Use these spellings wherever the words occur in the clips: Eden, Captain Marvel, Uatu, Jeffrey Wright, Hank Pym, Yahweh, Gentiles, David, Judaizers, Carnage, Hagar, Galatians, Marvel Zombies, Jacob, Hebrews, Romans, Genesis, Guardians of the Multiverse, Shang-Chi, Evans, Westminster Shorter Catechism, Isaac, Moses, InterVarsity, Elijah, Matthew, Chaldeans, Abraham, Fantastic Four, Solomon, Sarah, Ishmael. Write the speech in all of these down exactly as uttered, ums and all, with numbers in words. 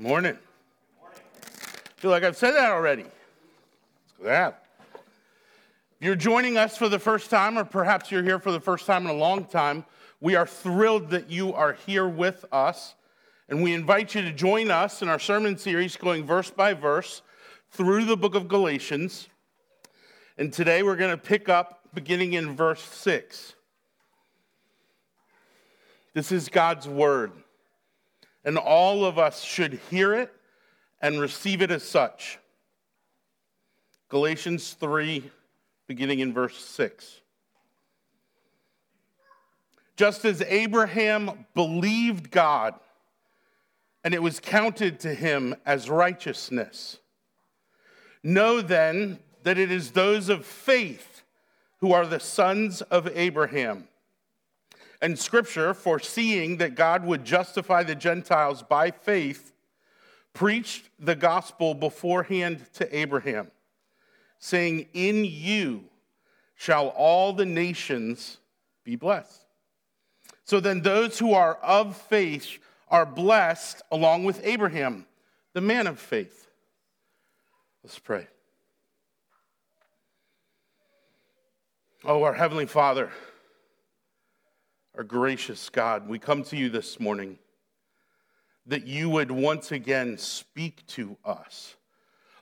Morning. Morning. I feel like I've said that already. Let's go that. You're joining us for the first time, or perhaps you're here for the first time in a long time. We are thrilled that you are here with us, and we invite you to join us in our sermon series going verse by verse through the book of Galatians. And today we're going to pick up beginning in verse six. This is God's word. And all of us should hear it and receive it as such. Galatians three, beginning in verse six. Just as Abraham believed God, and it was counted to him as righteousness. Know then that it is those of faith who are the sons of Abraham. And Scripture, foreseeing that God would justify the Gentiles by faith, preached the gospel beforehand to Abraham, saying, "In you shall all the nations be blessed." So then those who are of faith are blessed along with Abraham, the man of faith. Let's pray. Oh, our Heavenly Father, our gracious God, we come to you this morning that you would once again speak to us.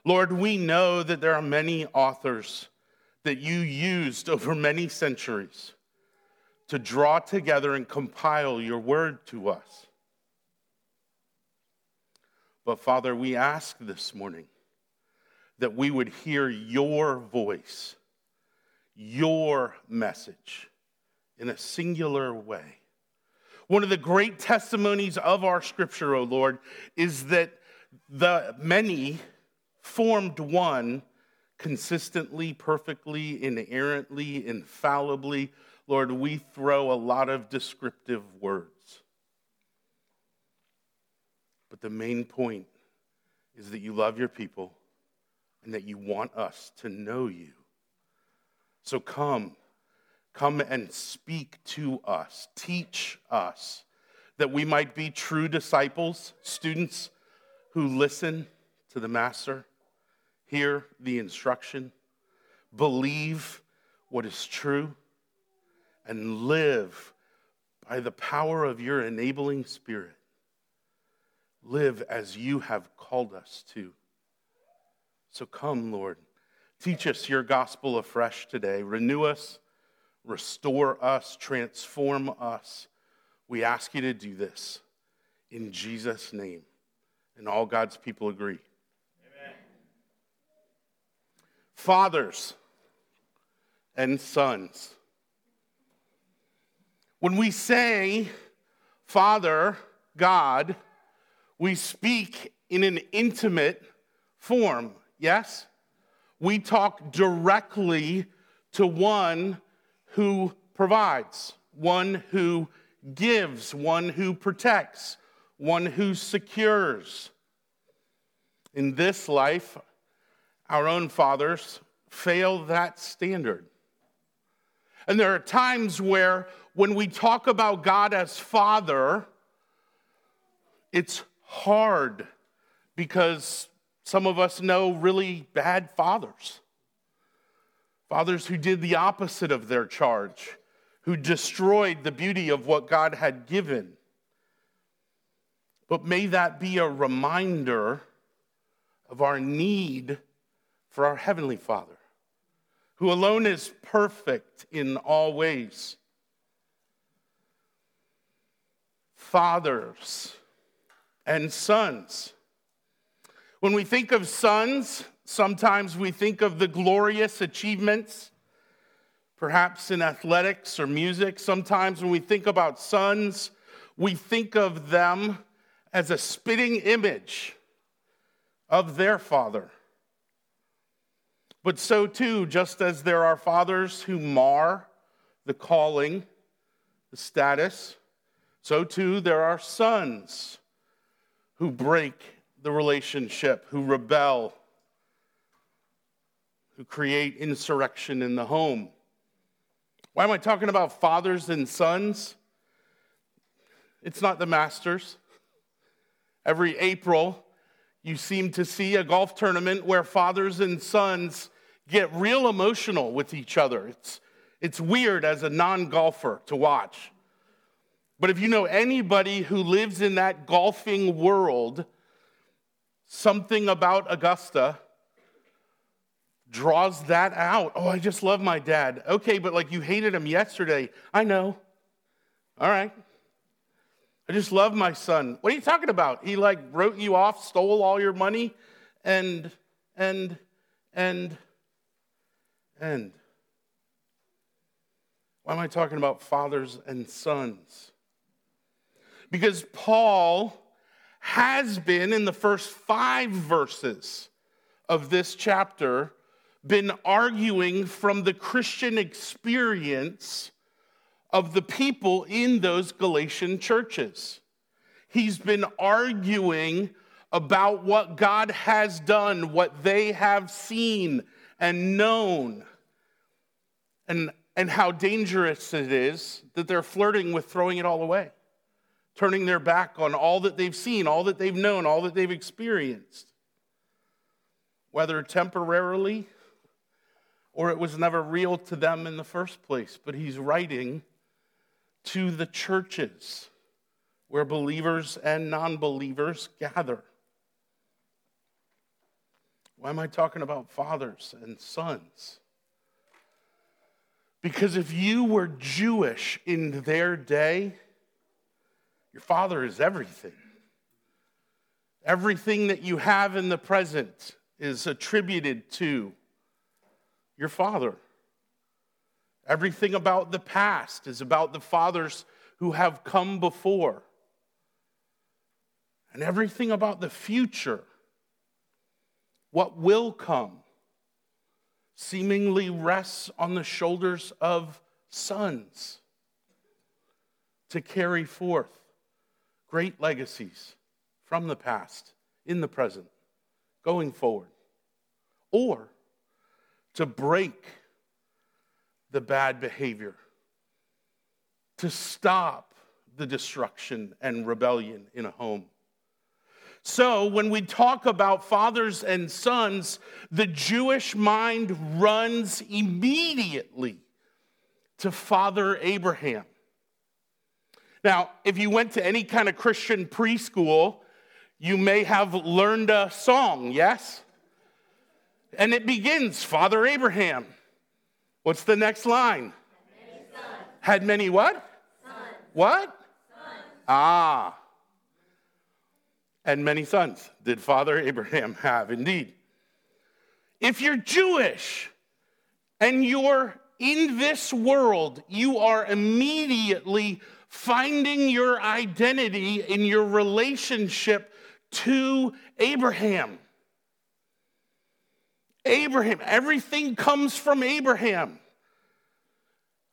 Lord, we know that there are many authors that you used over many centuries to draw together and compile your word to us. But Father, we ask this morning that we would hear your voice, your message, in a singular way. One of the great testimonies of our scripture, O Lord, is that the many formed one consistently, perfectly, inerrantly, infallibly. Lord, we throw a lot of descriptive words. But the main point is that you love your people and that you want us to know you. So come. Come and speak to us, teach us, that we might be true disciples, students who listen to the master, hear the instruction, believe what is true, and live by the power of your enabling spirit. Live as you have called us to. So come, Lord, teach us your gospel afresh today. Renew us. Restore us, transform us. We ask you to do this in Jesus' name. And all God's people agree. Amen. Fathers and sons. When we say Father, God, we speak in an intimate form, yes? We talk directly to one who provides, one who gives, one who protects, one who secures. In this life, our own fathers fail that standard. And there are times where when we talk about God as Father, it's hard because some of us know really bad fathers. Fathers who did the opposite of their charge, who destroyed the beauty of what God had given. But may that be a reminder of our need for our Heavenly Father, who alone is perfect in all ways. Fathers and sons. When we think of sons, sometimes we think of the glorious achievements, perhaps in athletics or music. Sometimes when we think about sons, we think of them as a spitting image of their father. But so too, just as there are fathers who mar the calling, the status, so too there are sons who break the relationship, who rebel, who create insurrection in the home. Why am I talking about fathers and sons? It's not the masters. Every April, You seem to see a golf tournament where fathers and sons get real emotional with each other. It's, it's weird as a non-golfer to watch. But if you know anybody who lives in that golfing world, something about Augusta draws that out. Oh, I just love my dad. Okay, but like you hated him yesterday. I know. All right. I just love my son. What are you talking about? He like wrote you off, stole all your money, and, and, and, and. Why am I talking about fathers and sons? Because Paul has been, in the first five verses of this chapter, been arguing from the Christian experience of the people in those Galatian churches. He's been arguing about what God has done, what they have seen and known, and, and how dangerous it is that they're flirting with throwing it all away, turning their back on all that they've seen, all that they've known, all that they've experienced, whether temporarily or it was never real to them in the first place. But he's writing to the churches where believers and non-believers gather. Why am I talking about fathers and sons? Because if you were Jewish in their day, your father is everything. Everything that you have in the present is attributed to your father. Everything about the past is about the fathers who have come before. And everything about the future, what will come, seemingly rests on the shoulders of sons to carry forth great legacies from the past, in the present, going forward, or to break the bad behavior, to stop the destruction and rebellion in a home. So when we talk about fathers and sons, the Jewish mind runs immediately to Father Abraham. Now, if you went to any kind of Christian preschool, you may have learned a song, yes? And it begins, Father Abraham. What's the next line? Many sons. Had many what? Sons. What? Sons. Ah. And many sons did Father Abraham have, indeed. If you're Jewish and you're in this world, you are immediately finding your identity in your relationship to Abraham. Abraham, everything comes from Abraham.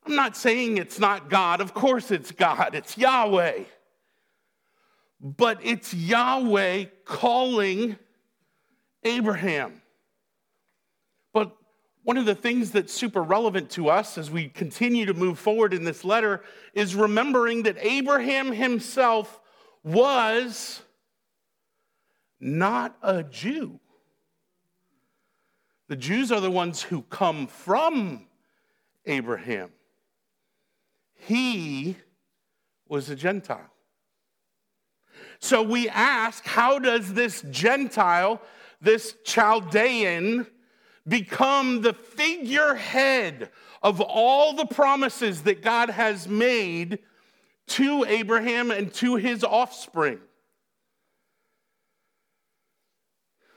I'm not saying it's not God. Of course it's God. It's Yahweh. But it's Yahweh calling Abraham. But one of the things that's super relevant to us as we continue to move forward in this letter is remembering that Abraham himself was not a Jew. The Jews are the ones who come from Abraham. He was a Gentile. So we ask, how does this Gentile, this Chaldean, become the figurehead of all the promises that God has made to Abraham and to his offspring?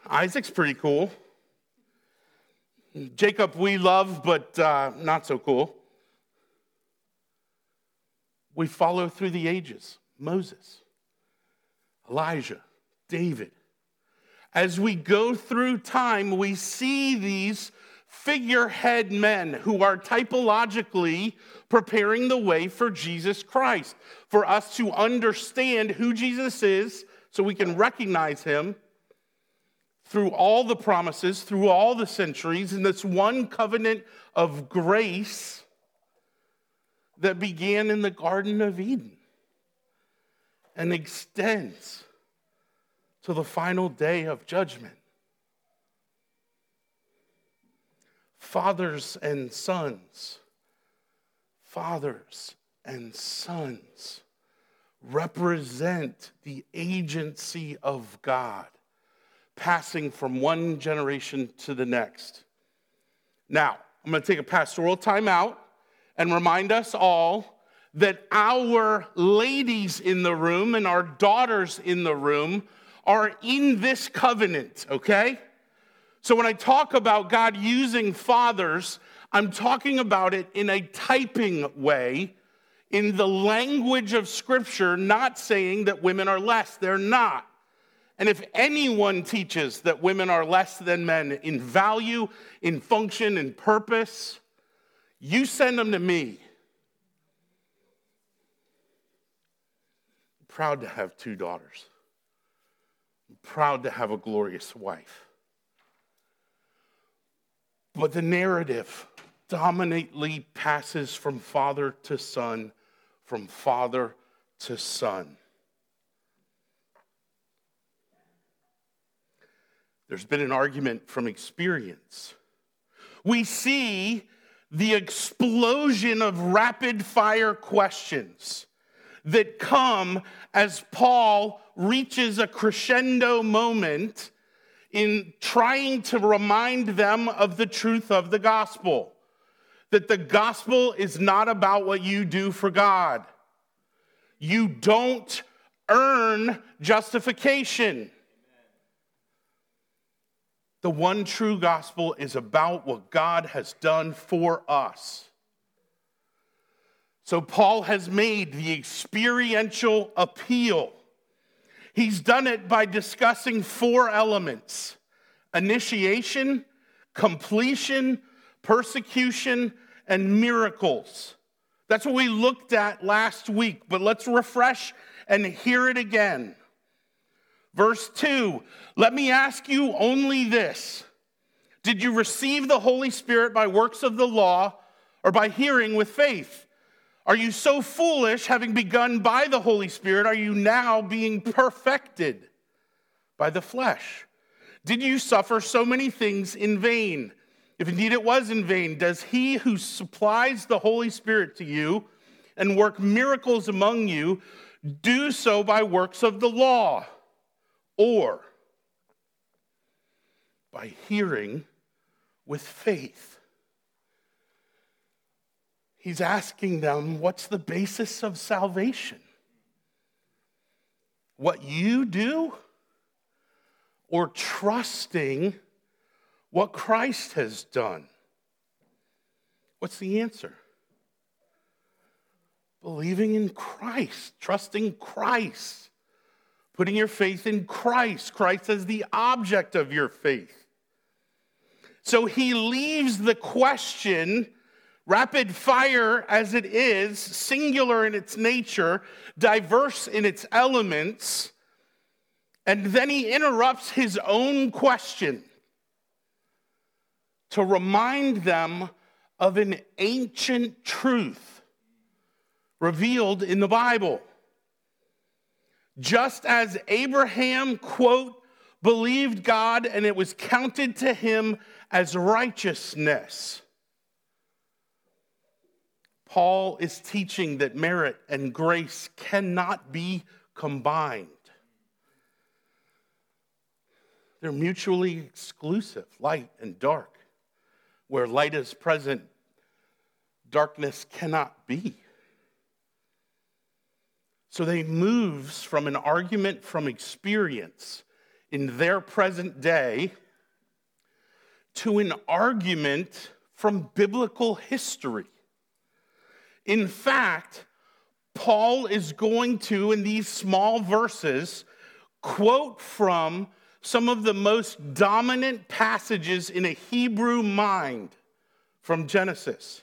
Isaac's pretty cool. Jacob we love, but uh, not so cool. We follow through the ages. Moses, Elijah, David. As we go through time, we see these figurehead men who are typologically preparing the way for Jesus Christ, for us to understand who Jesus is so we can recognize him through all the promises, through all the centuries, in this one covenant of grace that began in the Garden of Eden and extends to the final day of judgment. Fathers and sons, fathers and sons represent the agency of God, passing from one generation to the next. Now, I'm going to take a pastoral time out and remind us all that our ladies in the room and our daughters in the room are in this covenant, okay? So when I talk about God using fathers, I'm talking about it in a typing way, in the language of Scripture, not saying that women are less. They're not. And if anyone teaches that women are less than men in value, in function, in purpose, you send them to me. I'm proud to have two daughters. I'm proud to have a glorious wife. But the narrative dominantly passes from father to son, from father to son. There's been an argument from experience. We see the explosion of rapid-fire questions that come as Paul reaches a crescendo moment in trying to remind them of the truth of the gospel, that the gospel is not about what you do for God. You don't earn justification. The one true gospel is about what God has done for us. So Paul has made the experiential appeal. He's done it by discussing four elements: initiation, completion, persecution, and miracles. That's what we looked at last week, but let's refresh and hear it again. Verse two, let me ask you only this. Did you receive the Holy Spirit by works of the law or by hearing with faith? Are you so foolish, having begun by the Holy Spirit, are you now being perfected by the flesh? Did you suffer so many things in vain? If indeed it was in vain, does he who supplies the Holy Spirit to you and work miracles among you do so by works of the law, or by hearing with faith? He's asking them, what's the basis of salvation? What you do, or trusting what Christ has done? What's the answer? Believing in Christ, trusting Christ. Putting your faith in Christ, Christ as the object of your faith. So he leaves the question, rapid fire as it is, singular in its nature, diverse in its elements, and then he interrupts his own question to remind them of an ancient truth revealed in the Bible. Just as Abraham, quote, believed God and it was counted to him as righteousness. Paul is teaching that merit and grace cannot be combined. They're mutually exclusive, light and dark. Where light is present, darkness cannot be. So they moves from an argument from experience in their present day to an argument from biblical history. In fact, Paul is going to, in these small verses, quote from some of the most dominant passages in a Hebrew mind from Genesis.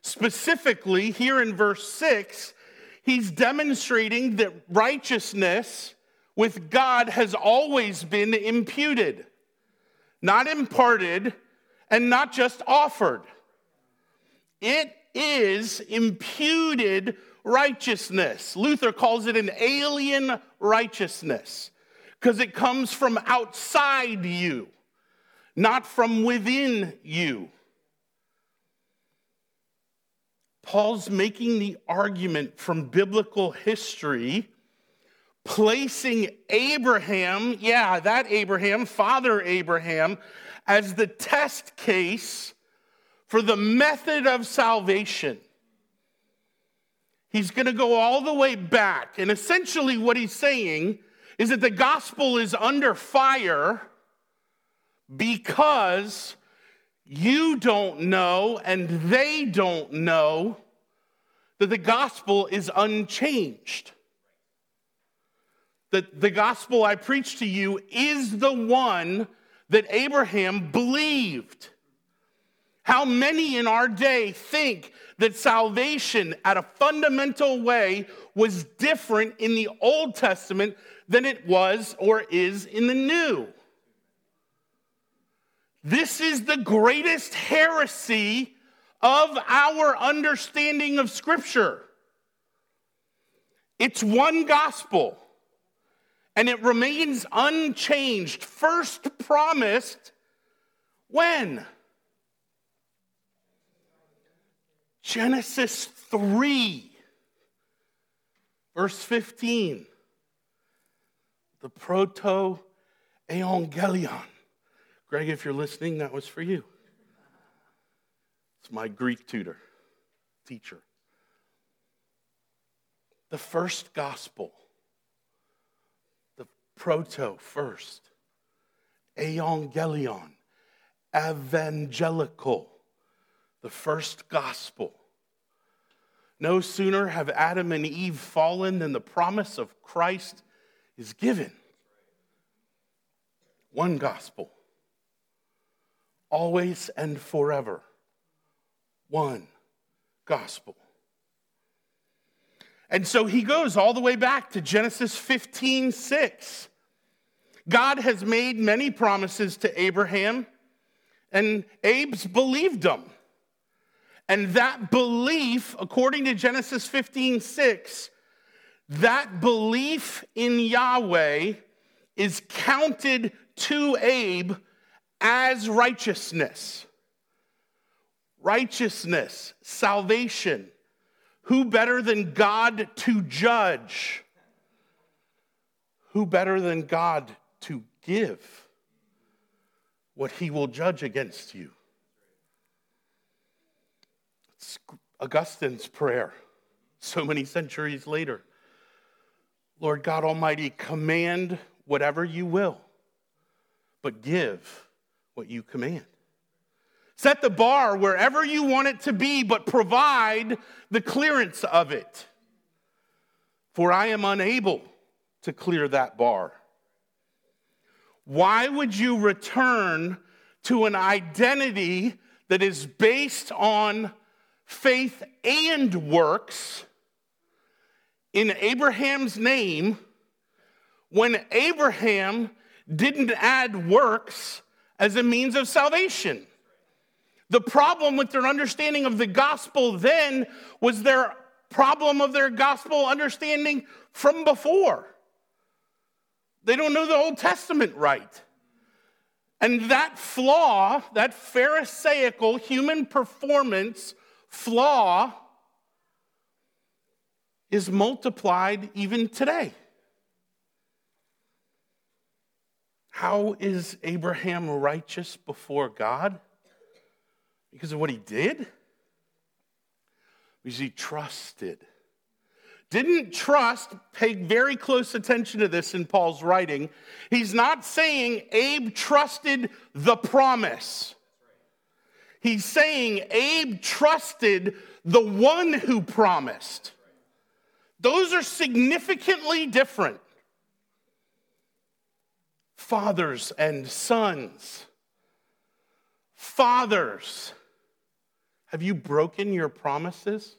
Specifically, here in verse six, he's demonstrating that righteousness with God has always been imputed, not imparted, and not just offered. It is imputed righteousness. Luther calls it an alien righteousness, because it comes from outside you, not from within you. Paul's making the argument from biblical history, placing Abraham, yeah, that Abraham, Father Abraham, as the test case for the method of salvation. He's going to go all the way back. And essentially what he's saying is that the gospel is under fire because you don't know and they don't know that the gospel is unchanged. That the gospel I preach to you is the one that Abraham believed. How many in our day think that salvation at a fundamental way was different in the Old Testament than it was or is in the New? This is the greatest heresy of our understanding of Scripture. It's one gospel, and it remains unchanged, first promised when? Genesis three, verse fifteen, the proto-evangelion. Greg, if you're listening, that was for you. It's my Greek tutor, teacher. The first gospel, the proto first, evangelion, evangelical. The first gospel. No sooner have Adam and Eve fallen than the promise of Christ is given. One gospel. Always and forever. One gospel. And so he goes all the way back to Genesis fifteen six. God has made many promises to Abraham, and Abe's believed them. And that belief, according to Genesis fifteen six, that belief in Yahweh is counted to Abe as righteousness. Righteousness, salvation. Who better than God to judge? Who better than God to give what he will judge against you? Augustine's prayer, so many centuries later. Lord God Almighty, command whatever you will, but give what you command. Set the bar wherever you want it to be, but provide the clearance of it. For I am unable to clear that bar. Why would you return to an identity that is based on faith and works in Abraham's name when Abraham didn't add works as a means of salvation? The problem with their understanding of the gospel then was their problem of their gospel understanding from before. They don't know the Old Testament right. And that flaw, that Pharisaical human performance flaw is multiplied even today. How is Abraham righteous before God? Because of what he did? Because he trusted. Didn't trust, pay very close attention to this in Paul's writing. He's not saying Abe trusted the promise. He's saying Abe trusted the one who promised. Those are significantly different. Fathers and sons. Fathers, have you broken your promises?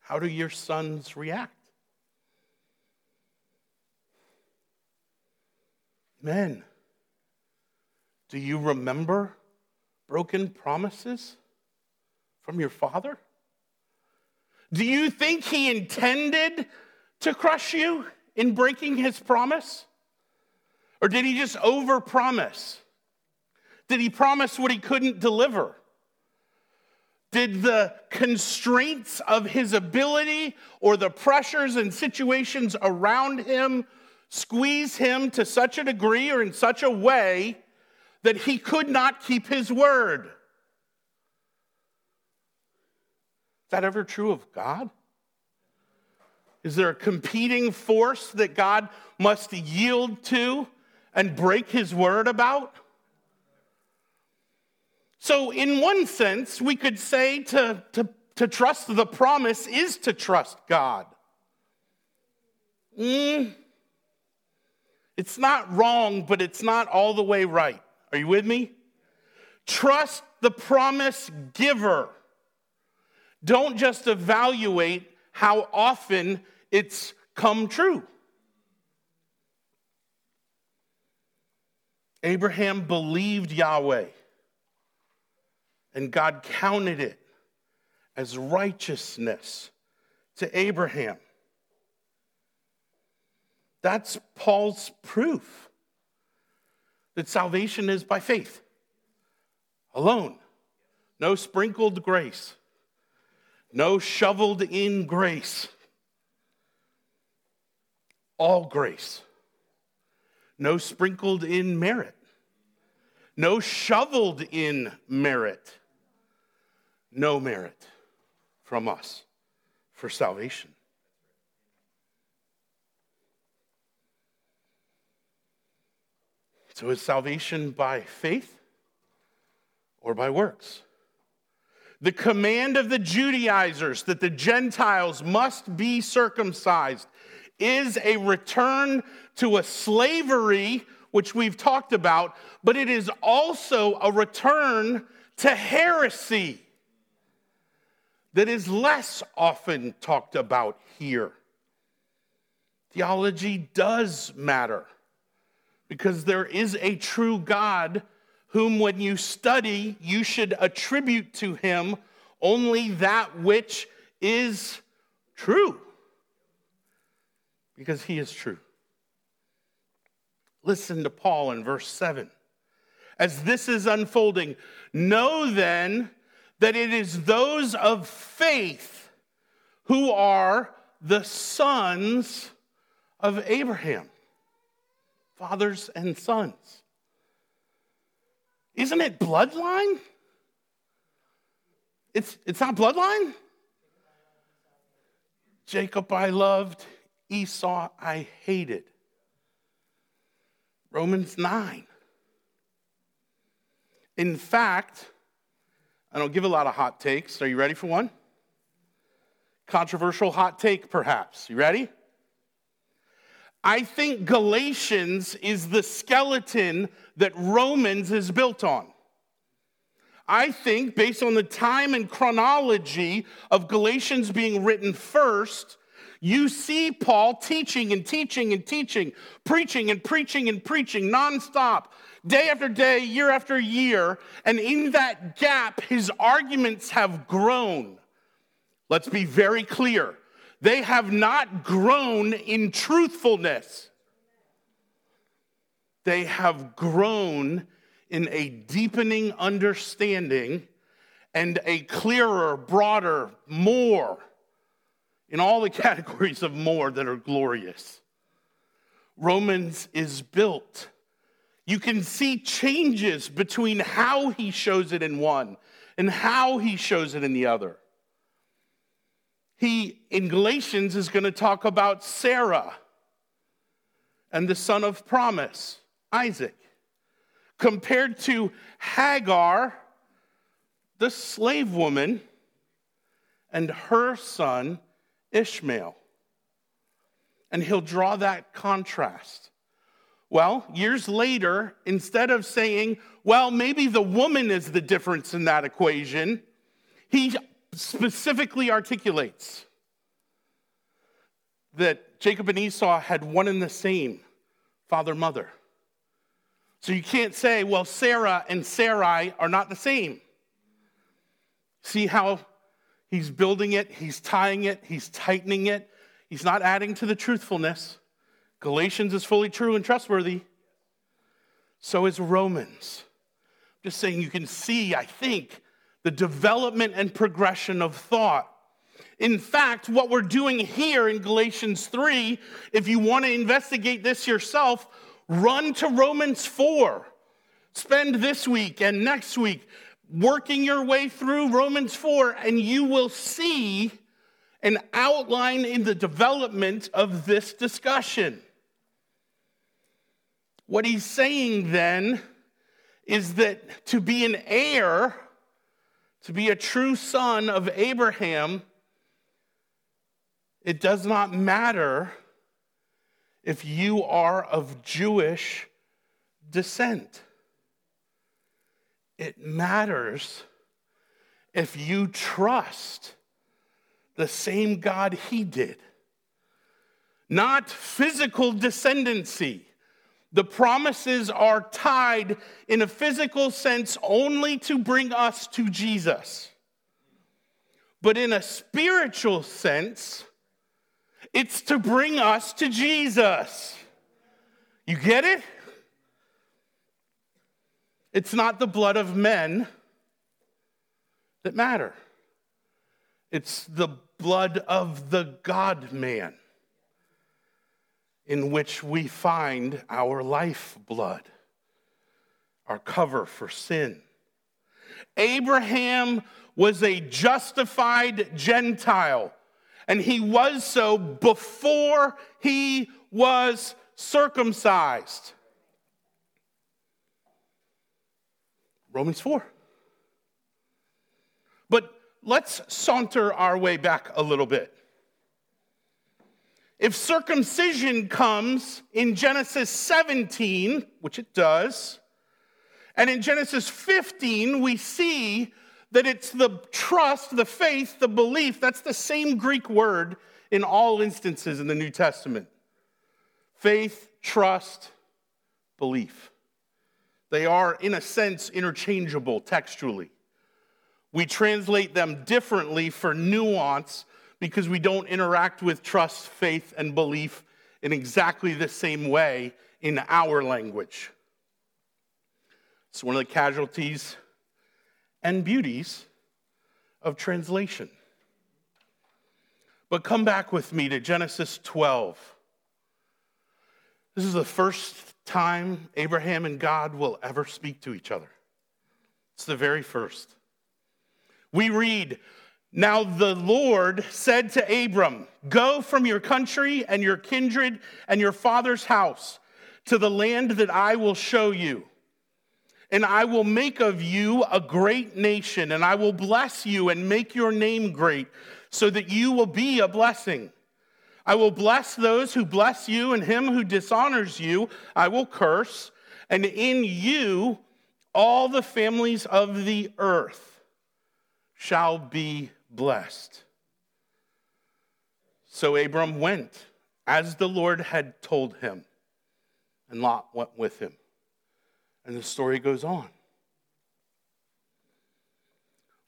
How do your sons react? Men. Do you remember broken promises from your father? Do you think he intended to crush you in breaking his promise? Or did he just overpromise? Did he promise what he couldn't deliver? Did the constraints of his ability or the pressures and situations around him squeeze him to such a degree or in such a way that he could not keep his word? Is that ever true of God? Is there a competing force that God must yield to and break his word about? So in one sense, we could say to, to, to trust the promise is to trust God. Mm. It's not wrong, but it's not all the way right. Are you with me? Trust the promise giver. Don't just evaluate how often it's come true. Abraham believed Yahweh, and God counted it as righteousness to Abraham. That's Paul's proof that salvation is by faith alone. No sprinkled grace. No shoveled in grace. All grace. No sprinkled in merit. No shoveled in merit. No merit from us for salvation. So is salvation by faith or by works? The command of the Judaizers that the Gentiles must be circumcised is a return to a slavery, which we've talked about, but it is also a return to heresy that is less often talked about here. Theology does matter, because there is a true God whom when you study, you should attribute to him only that which is true, because he is true. Listen to Paul in verse seven. As this is unfolding, know then that it is those of faith who are the sons of Abraham. Fathers and sons. Isn't it bloodline? It's, it's not bloodline? Jacob I loved, Esau I hated. Romans nine. In fact, I don't give a lot of hot takes. Are you ready for one? Controversial hot take, perhaps. You ready? I think Galatians is the skeleton that Romans is built on. I think, based on the time and chronology of Galatians being written first, you see Paul teaching and teaching and teaching, preaching and preaching and preaching nonstop, day after day, year after year, and in that gap, his arguments have grown. Let's be very clear. They have not grown in truthfulness. They have grown in a deepening understanding and a clearer, broader, more, in all the categories of more that are glorious. Romans is built. You can see changes between how he shows it in one and how he shows it in the other. He, in Galatians, is going to talk about Sarah and the son of promise, Isaac, compared to Hagar, the slave woman, and her son, Ishmael. And he'll draw that contrast. Well, years later, instead of saying, well, maybe the woman is the difference in that equation, he specifically articulates that Jacob and Esau had one and the same father-mother. So you can't say, well, Sarah and Sarai are not the same. See how he's building it, he's tying it, he's tightening it. He's not adding to the truthfulness. Galatians is fully true and trustworthy. So is Romans. I'm just saying you can see, I think, the development and progression of thought. In fact, what we're doing here in Galatians three, if you want to investigate this yourself, run to Romans four. Spend this week and next week working your way through Romans four, and you will see an outline in the development of this discussion. What he's saying then is that to be an heir, to be a true son of Abraham, it does not matter if you are of Jewish descent. It matters if you trust the same God he did. Not physical descendancy. The promises are tied in a physical sense only to bring us to Jesus. But in a spiritual sense, it's to bring us to Jesus. You get it? It's not the blood of men that matter. It's the blood of the God-man in which we find our lifeblood, our cover for sin. Abraham was a justified Gentile, and he was so before he was circumcised. Romans four. But let's saunter our way back a little bit. If circumcision comes in Genesis seventeen, which it does, and in Genesis fifteen, we see that it's the trust, the faith, the belief. That's the same Greek word in all instances in the New Testament. Faith, trust, belief. They are, in a sense, interchangeable textually. We translate them differently for nuance because we don't interact with trust, faith, and belief in exactly the same way in our language. It's one of the casualties and beauties of translation. But come back with me to Genesis twelve. This is the first time Abraham and God will ever speak to each other. It's the very first. We read, "Now the Lord said to Abram, go from your country and your kindred and your father's house to the land that I will show you. And I will make of you a great nation, and I will bless you and make your name great so that you will be a blessing. I will bless those who bless you, and him who dishonors you I will curse. And in you all the families of the earth shall be blessed." So Abram went as the Lord had told him, and Lot went with him. And the story goes on.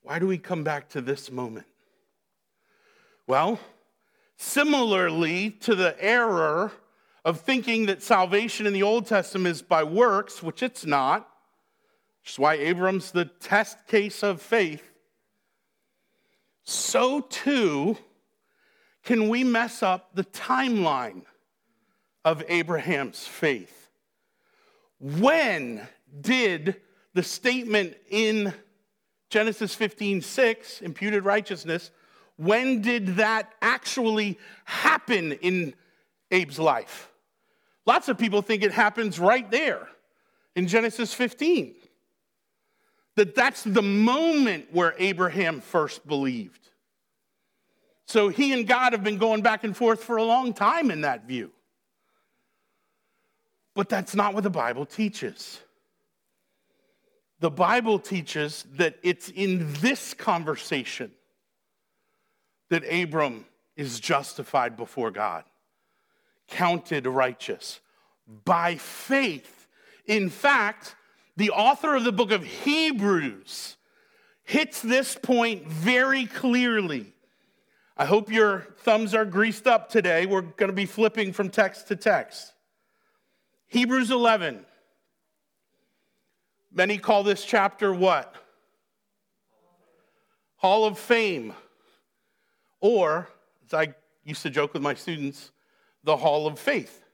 Why do we come back to this moment? Well, similarly to the error of thinking that salvation in the Old Testament is by works, which it's not, which is why Abram's the test case of faith, so too can we mess up the timeline of Abraham's faith. When did the statement in Genesis fifteen six, imputed righteousness, when did that actually happen in Abe's life? Lots of people think it happens right there in Genesis fifteen. That that's the moment where Abraham first believed. So he and God have been going back and forth for a long time in that view. But that's not what the Bible teaches. The Bible teaches that it's in this conversation that Abram is justified before God, counted righteous by faith. In fact, the author of the book of Hebrews hits this point very clearly. I hope your thumbs are greased up today. We're going to be flipping from text to text. Hebrews eleven. Many call this chapter what? Hall of Fame. Or, as I used to joke with my students, the Hall of Faith.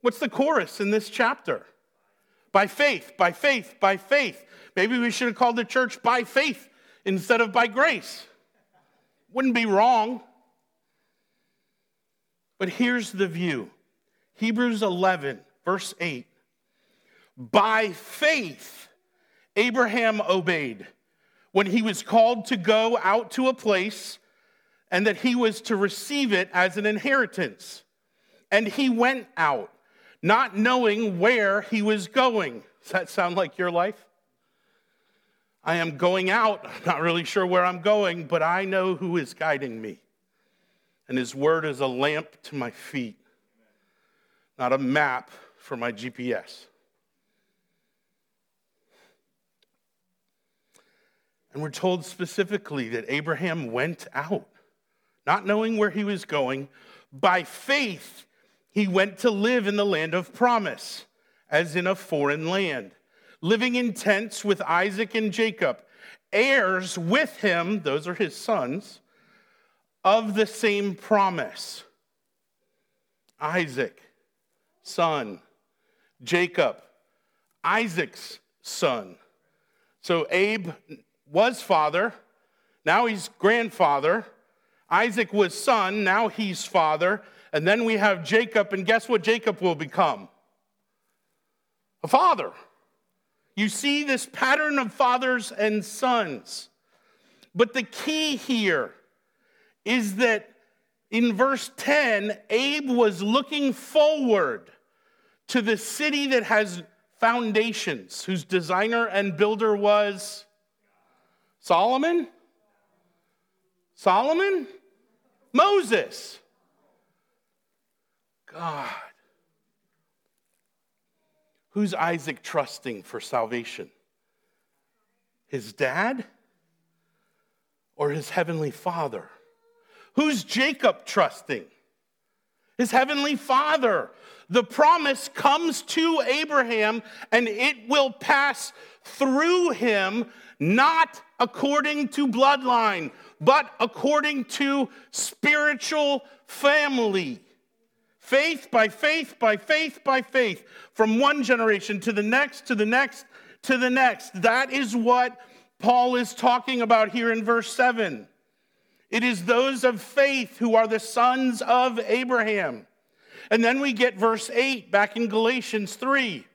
What's the chorus in this chapter? By faith, by faith, by faith. Maybe we should have called the church by faith instead of by grace. Wouldn't be wrong. But here's the view. Hebrews eleven, verse eight. By faith, Abraham obeyed when he was called to go out to a place and that he was to receive it as an inheritance. And he went out, not knowing where he was going. Does that sound like your life? I am going out. I'm not really sure where I'm going, but I know who is guiding me. And his word is a lamp to my feet, not a map for my G P S. And we're told specifically that Abraham went out, not knowing where he was going. By faith, he went to live in the land of promise, as in a foreign land, living in tents with Isaac and Jacob, heirs with him, those are his sons, of the same promise. Isaac, son. Jacob, Isaac's son. So Abe was father, now he's grandfather. Isaac was son, now he's father. And then we have Jacob, and guess what Jacob will become? A father. You see this pattern of fathers and sons. But the key here is that in verse ten, Abe was looking forward to the city that has foundations, whose designer and builder was Solomon? Solomon? Moses. God. Who's Isaac trusting for salvation? His dad or his heavenly father? Who's Jacob trusting? His heavenly father. The promise comes to Abraham and it will pass through him, not according to bloodline, but according to spiritual family. Faith by faith by faith by faith. From one generation to the next, to the next, to the next. That is what Paul is talking about here in verse seven. It is those of faith who are the sons of Abraham. And then we get verse eight back in Galatians three.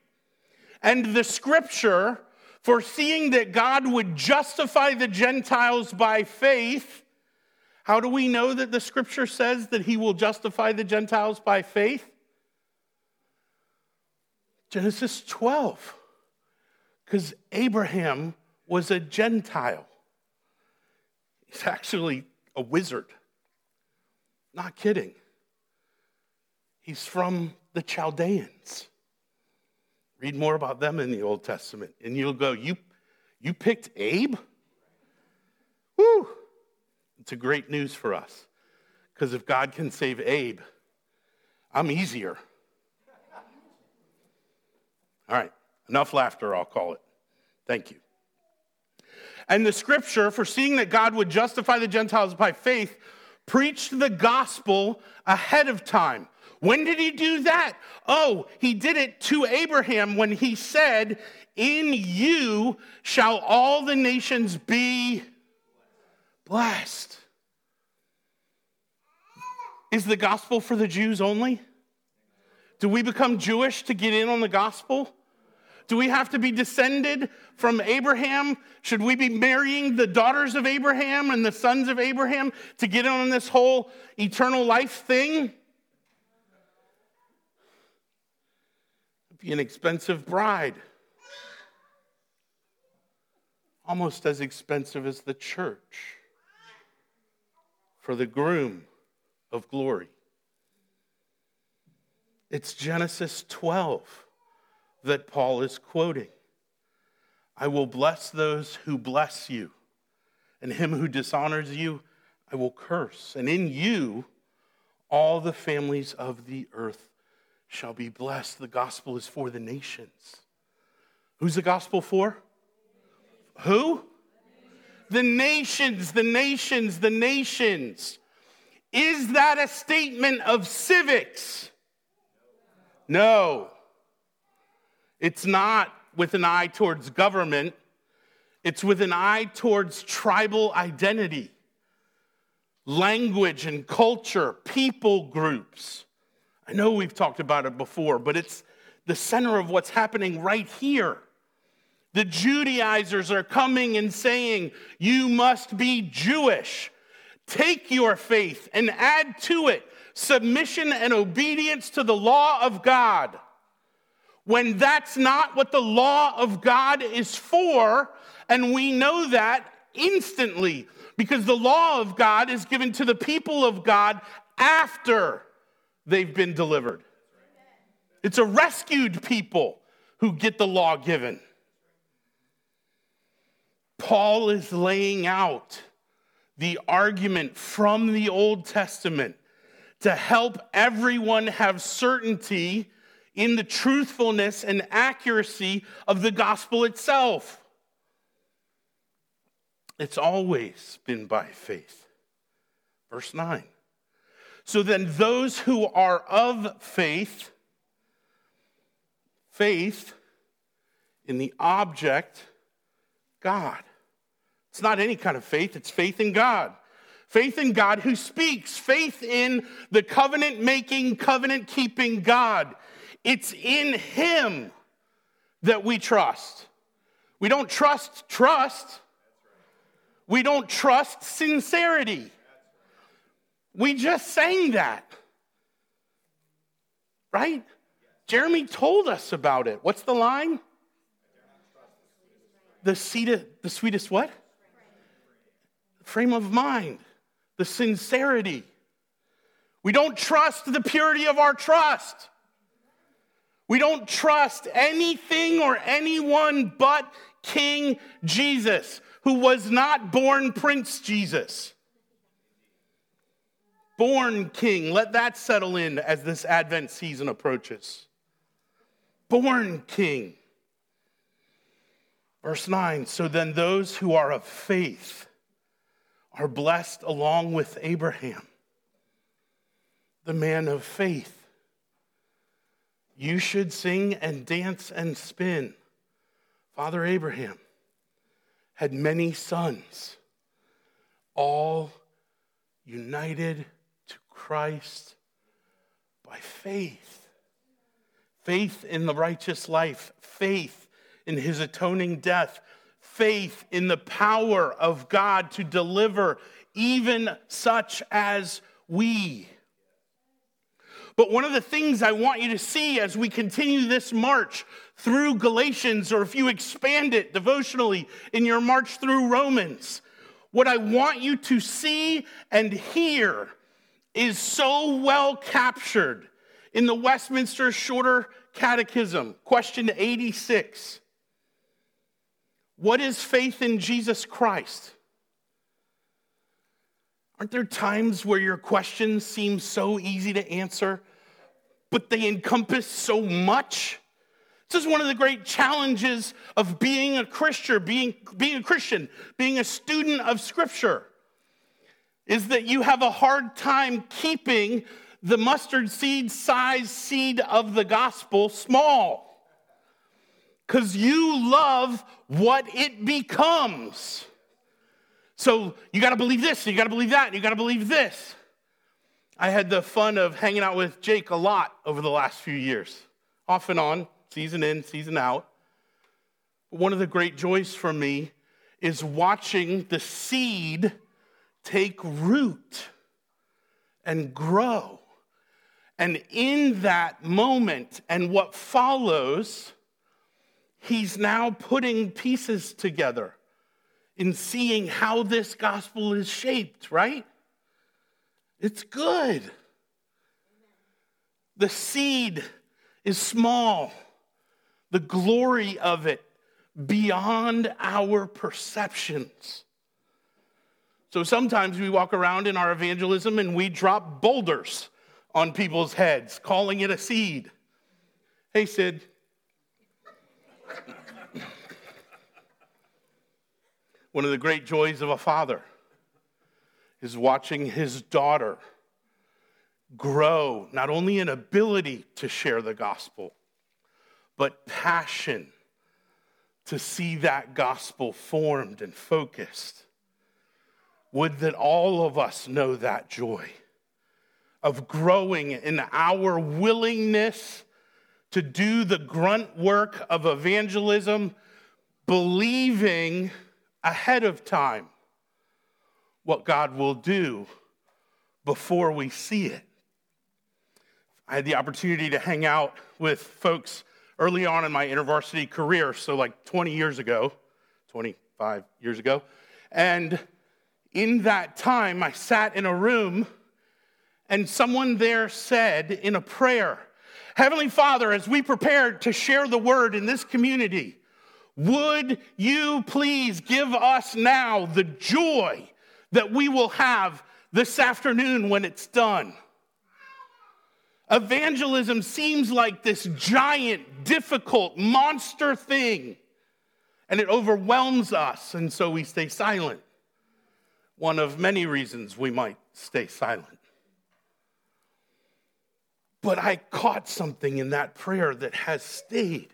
And the scripture, foreseeing that God would justify the Gentiles by faith. How do we know that the scripture says that he will justify the Gentiles by faith? Genesis twelve. Because Abraham was a Gentile. He's actually a wizard. Not kidding. He's from the Chaldeans. Read more about them in the Old Testament. And you'll go, you, you picked Abe? Woo! It's a great news for us. Because if God can save Abe, I'm easier. All right, enough laughter, I'll call it. Thank you. And the scripture, foreseeing that God would justify the Gentiles by faith, preached the gospel ahead of time. When did he do that? Oh, he did it to Abraham when he said, in you shall all the nations be blessed. Is the gospel for the Jews only? Do we become Jewish to get in on the gospel? Do we have to be descended from Abraham? Should we be marrying the daughters of Abraham and the sons of Abraham to get in on this whole eternal life thing? Be an expensive bride. Almost as expensive as the church for the groom of glory. It's Genesis twelve that Paul is quoting. I will bless those who bless you, and him who dishonors you, I will curse, and in you all the families of the earth shall be blessed. The gospel is for the nations. Who's the gospel for? Who? The nations, the nations, the nations. Is that a statement of civics? No. It's not with an eye towards government. It's with an eye towards tribal identity, language and culture, people groups. I know we've talked about it before, but it's the center of what's happening right here. The Judaizers are coming and saying, you must be Jewish. Take your faith and add to it submission and obedience to the law of God. When that's not what the law of God is for, and we know that instantly, because the law of God is given to the people of God after they've been delivered. It's a rescued people who get the law given. Paul is laying out the argument from the Old Testament to help everyone have certainty in the truthfulness and accuracy of the gospel itself. It's always been by faith. Verse nine. So then those who are of faith, faith in the object God. It's not any kind of faith, it's faith in God. Faith in God who speaks. Faith in the covenant-making, covenant-keeping God. It's in Him that we trust. We don't trust trust. We don't trust sincerity. We just sang that. Right? Jeremy told us about it. What's the line? The, seed, the sweetest what? Frame of mind. The sincerity. We don't trust the purity of our trust. We don't trust anything or anyone but King Jesus, who was not born Prince Jesus. Born King. Let that settle in as this Advent season approaches. Born King. Verse nine, so then those who are of faith are blessed along with Abraham, the man of faith. You should sing and dance and spin. Father Abraham had many sons, all united to Christ by faith. Faith in the righteous life, faith in his atoning death, faith in the power of God to deliver even such as we. But one of the things I want you to see as we continue this march through Galatians, or if you expand it devotionally in your march through Romans, what I want you to see and hear is so well captured in the Westminster Shorter Catechism, question eighty-six. What is faith in Jesus Christ? Aren't there times where your questions seem so easy to answer, but they encompass so much? This is one of the great challenges of being a Christian, being, being a Christian, being a student of Scripture, is that you have a hard time keeping the mustard seed size seed of the gospel small, because you love what it becomes. So you got to believe this, and you got to believe that, and you got to believe this. I had the fun of hanging out with Jake a lot over the last few years, off and on, season in, season out. One of the great joys for me is watching the seed take root and grow. And in that moment and what follows, he's now putting pieces together in seeing how this gospel is shaped, right? It's good. The seed is small. The glory of it beyond our perceptions. So sometimes we walk around in our evangelism and we drop boulders on people's heads, calling it a seed. Hey, Sid. One of the great joys of a father is watching his daughter grow, not only in ability to share the gospel, but passion to see that gospel formed and focused. Would that all of us know that joy of growing in our willingness to do the grunt work of evangelism, believing ahead of time what God will do before we see it. I had the opportunity to hang out with folks early on in my InterVarsity career, so like twenty years ago, twenty-five years ago, and in that time, I sat in a room and someone there said in a prayer, Heavenly Father, as we prepare to share the word in this community, would you please give us now the joy that we will have this afternoon when it's done? Evangelism seems like this giant, difficult, monster thing, and it overwhelms us, and so we stay silent. One of many reasons we might stay silent. But I caught something in that prayer that has stayed.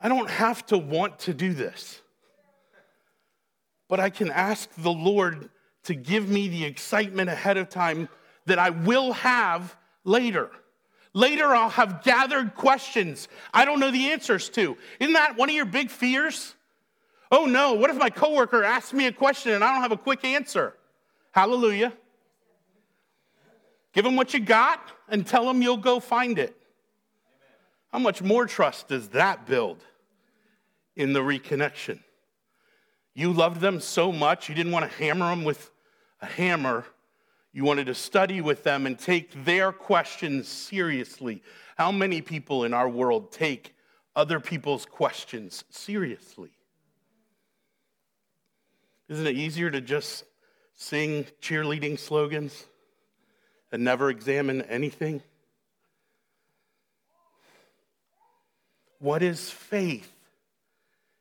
I don't have to want to do this, but I can ask the Lord to give me the excitement ahead of time that I will have later. Later, I'll have gathered questions I don't know the answers to. Isn't that one of your big fears? Oh no, what if my coworker asks me a question and I don't have a quick answer? Hallelujah. Give them what you got and tell them you'll go find it. How much more trust does that build in the reconnection? You loved them so much, you didn't want to hammer them with a hammer. You wanted to study with them and take their questions seriously. How many people in our world take other people's questions seriously? Isn't it easier to just sing cheerleading slogans and never examine anything? What is faith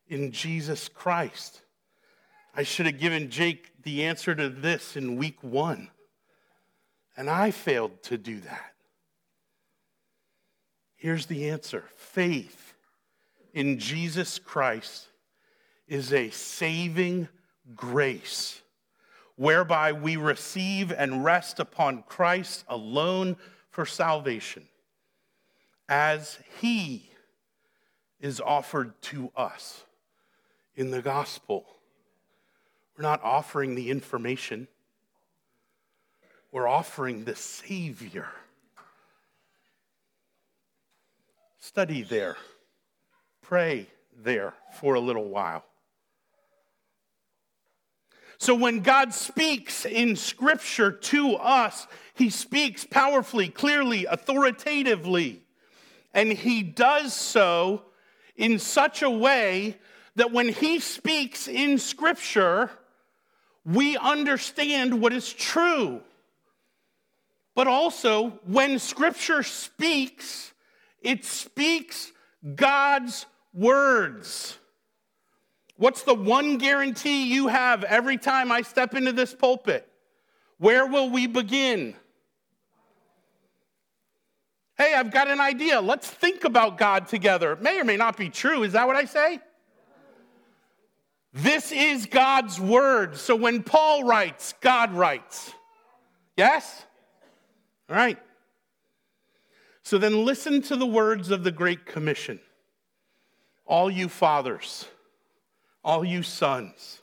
in Jesus Christ? I should have given Jake the answer to this in week one, and I failed to do that. Here's the answer. Faith in Jesus Christ is a saving grace, whereby we receive and rest upon Christ alone for salvation, as he is offered to us in the gospel. We're not offering the information. We're offering the Savior. Study there. Pray there for a little while. So when God speaks in Scripture to us, he speaks powerfully, clearly, authoritatively. And he does so in such a way that when he speaks in Scripture, we understand what is true. But also, when Scripture speaks, it speaks God's words. What's the one guarantee you have every time I step into this pulpit? Where will we begin? Hey, I've got an idea. Let's think about God together. It may or may not be true. Is that what I say? This is God's word. So when Paul writes, God writes. Yes? All right. So then listen to the words of the Great Commission. All you fathers, all you sons,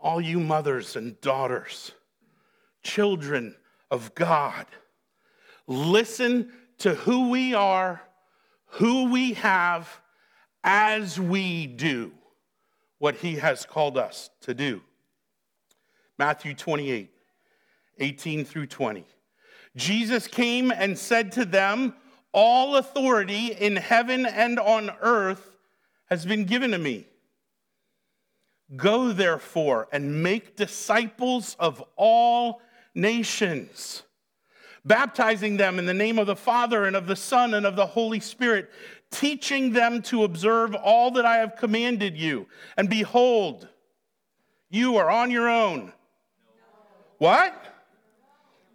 all you mothers and daughters, children of God, listen to who we are, who we have, as we do what he has called us to do. Matthew twenty-eight, eighteen through twenty. Jesus came and said to them, all authority in heaven and on earth has been given to me. Go therefore and make disciples of all nations, baptizing them in the name of the Father and of the Son and of the Holy Spirit, teaching them to observe all that I have commanded you. And behold, you are on your own. No. What? No.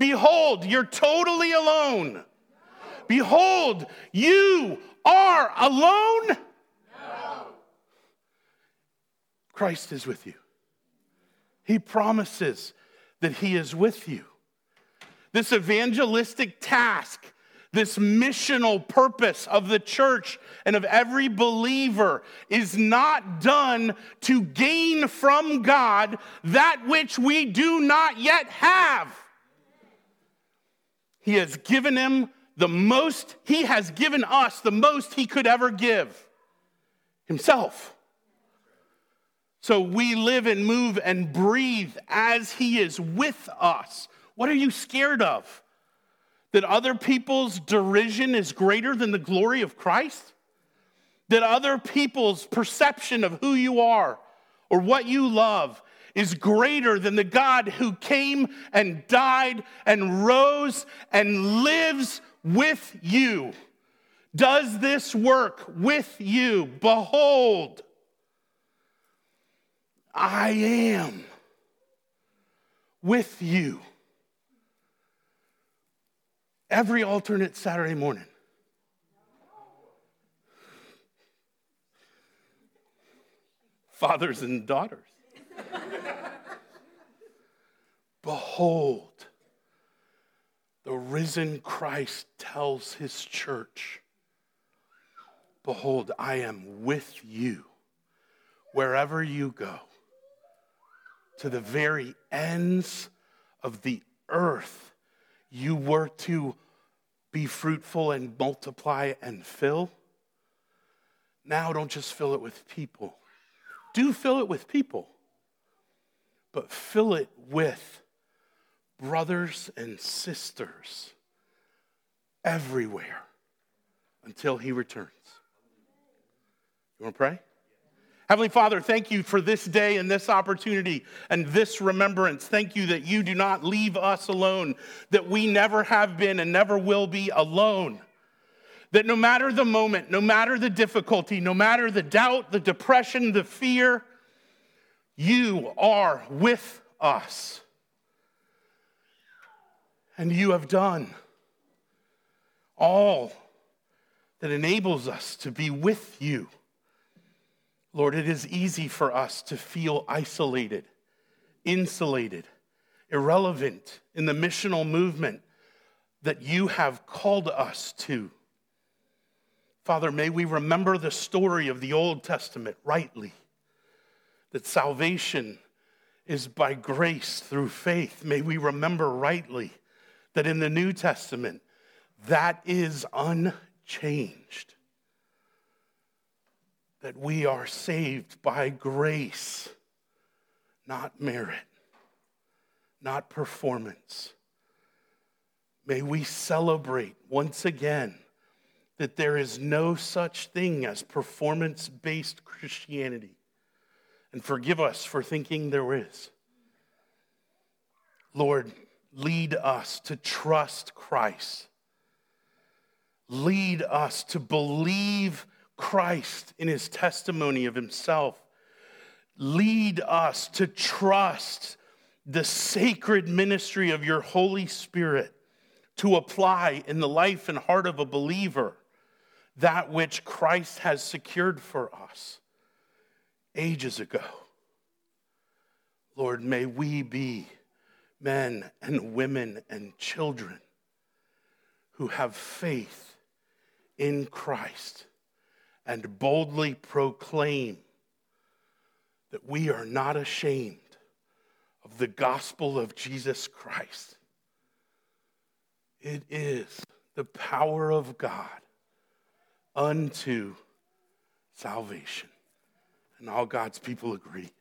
Behold, you're totally alone. No. Behold, you are alone. No. Christ is with you. He promises that he is with you. This evangelistic task, this missional purpose of the church and of every believer is not done to gain from God that which we do not yet have. He has given him the most, he has given us the most he could ever give, himself. So we live and move and breathe as he is with us. What are you scared of? That other people's derision is greater than the glory of Christ? That other people's perception of who you are or what you love is greater than the God who came and died and rose and lives with you, does this work with you. Behold, I am with you. Every alternate Saturday morning. Fathers and daughters. Behold, the risen Christ tells his church, behold, I am with you wherever you go, to the very ends of the earth. You were to be fruitful and multiply and fill. Now don't just fill it with people. Do fill it with people. But fill it with brothers and sisters everywhere until he returns. You want to pray? Heavenly Father, thank you for this day and this opportunity and this remembrance. Thank you that you do not leave us alone, that we never have been and never will be alone. That no matter the moment, no matter the difficulty, no matter the doubt, the depression, the fear, you are with us. And you have done all that enables us to be with you. Lord, it is easy for us to feel isolated, insulated, irrelevant in the missional movement that you have called us to. Father, may we remember the story of the Old Testament rightly, that salvation is by grace through faith. May we remember rightly that in the New Testament, that is unchanged. That we are saved by grace, not merit, not performance. May we celebrate once again that there is no such thing as performance-based Christianity, and forgive us for thinking there is. Lord, lead us to trust Christ. Lead us to believe Christ in his testimony of himself. Lead us to trust the sacred ministry of your Holy Spirit to apply in the life and heart of a believer that which Christ has secured for us ages ago. Lord, may we be men and women and children who have faith in Christ and boldly proclaim that we are not ashamed of the gospel of Jesus Christ. It is the power of God unto salvation. And all God's people agree.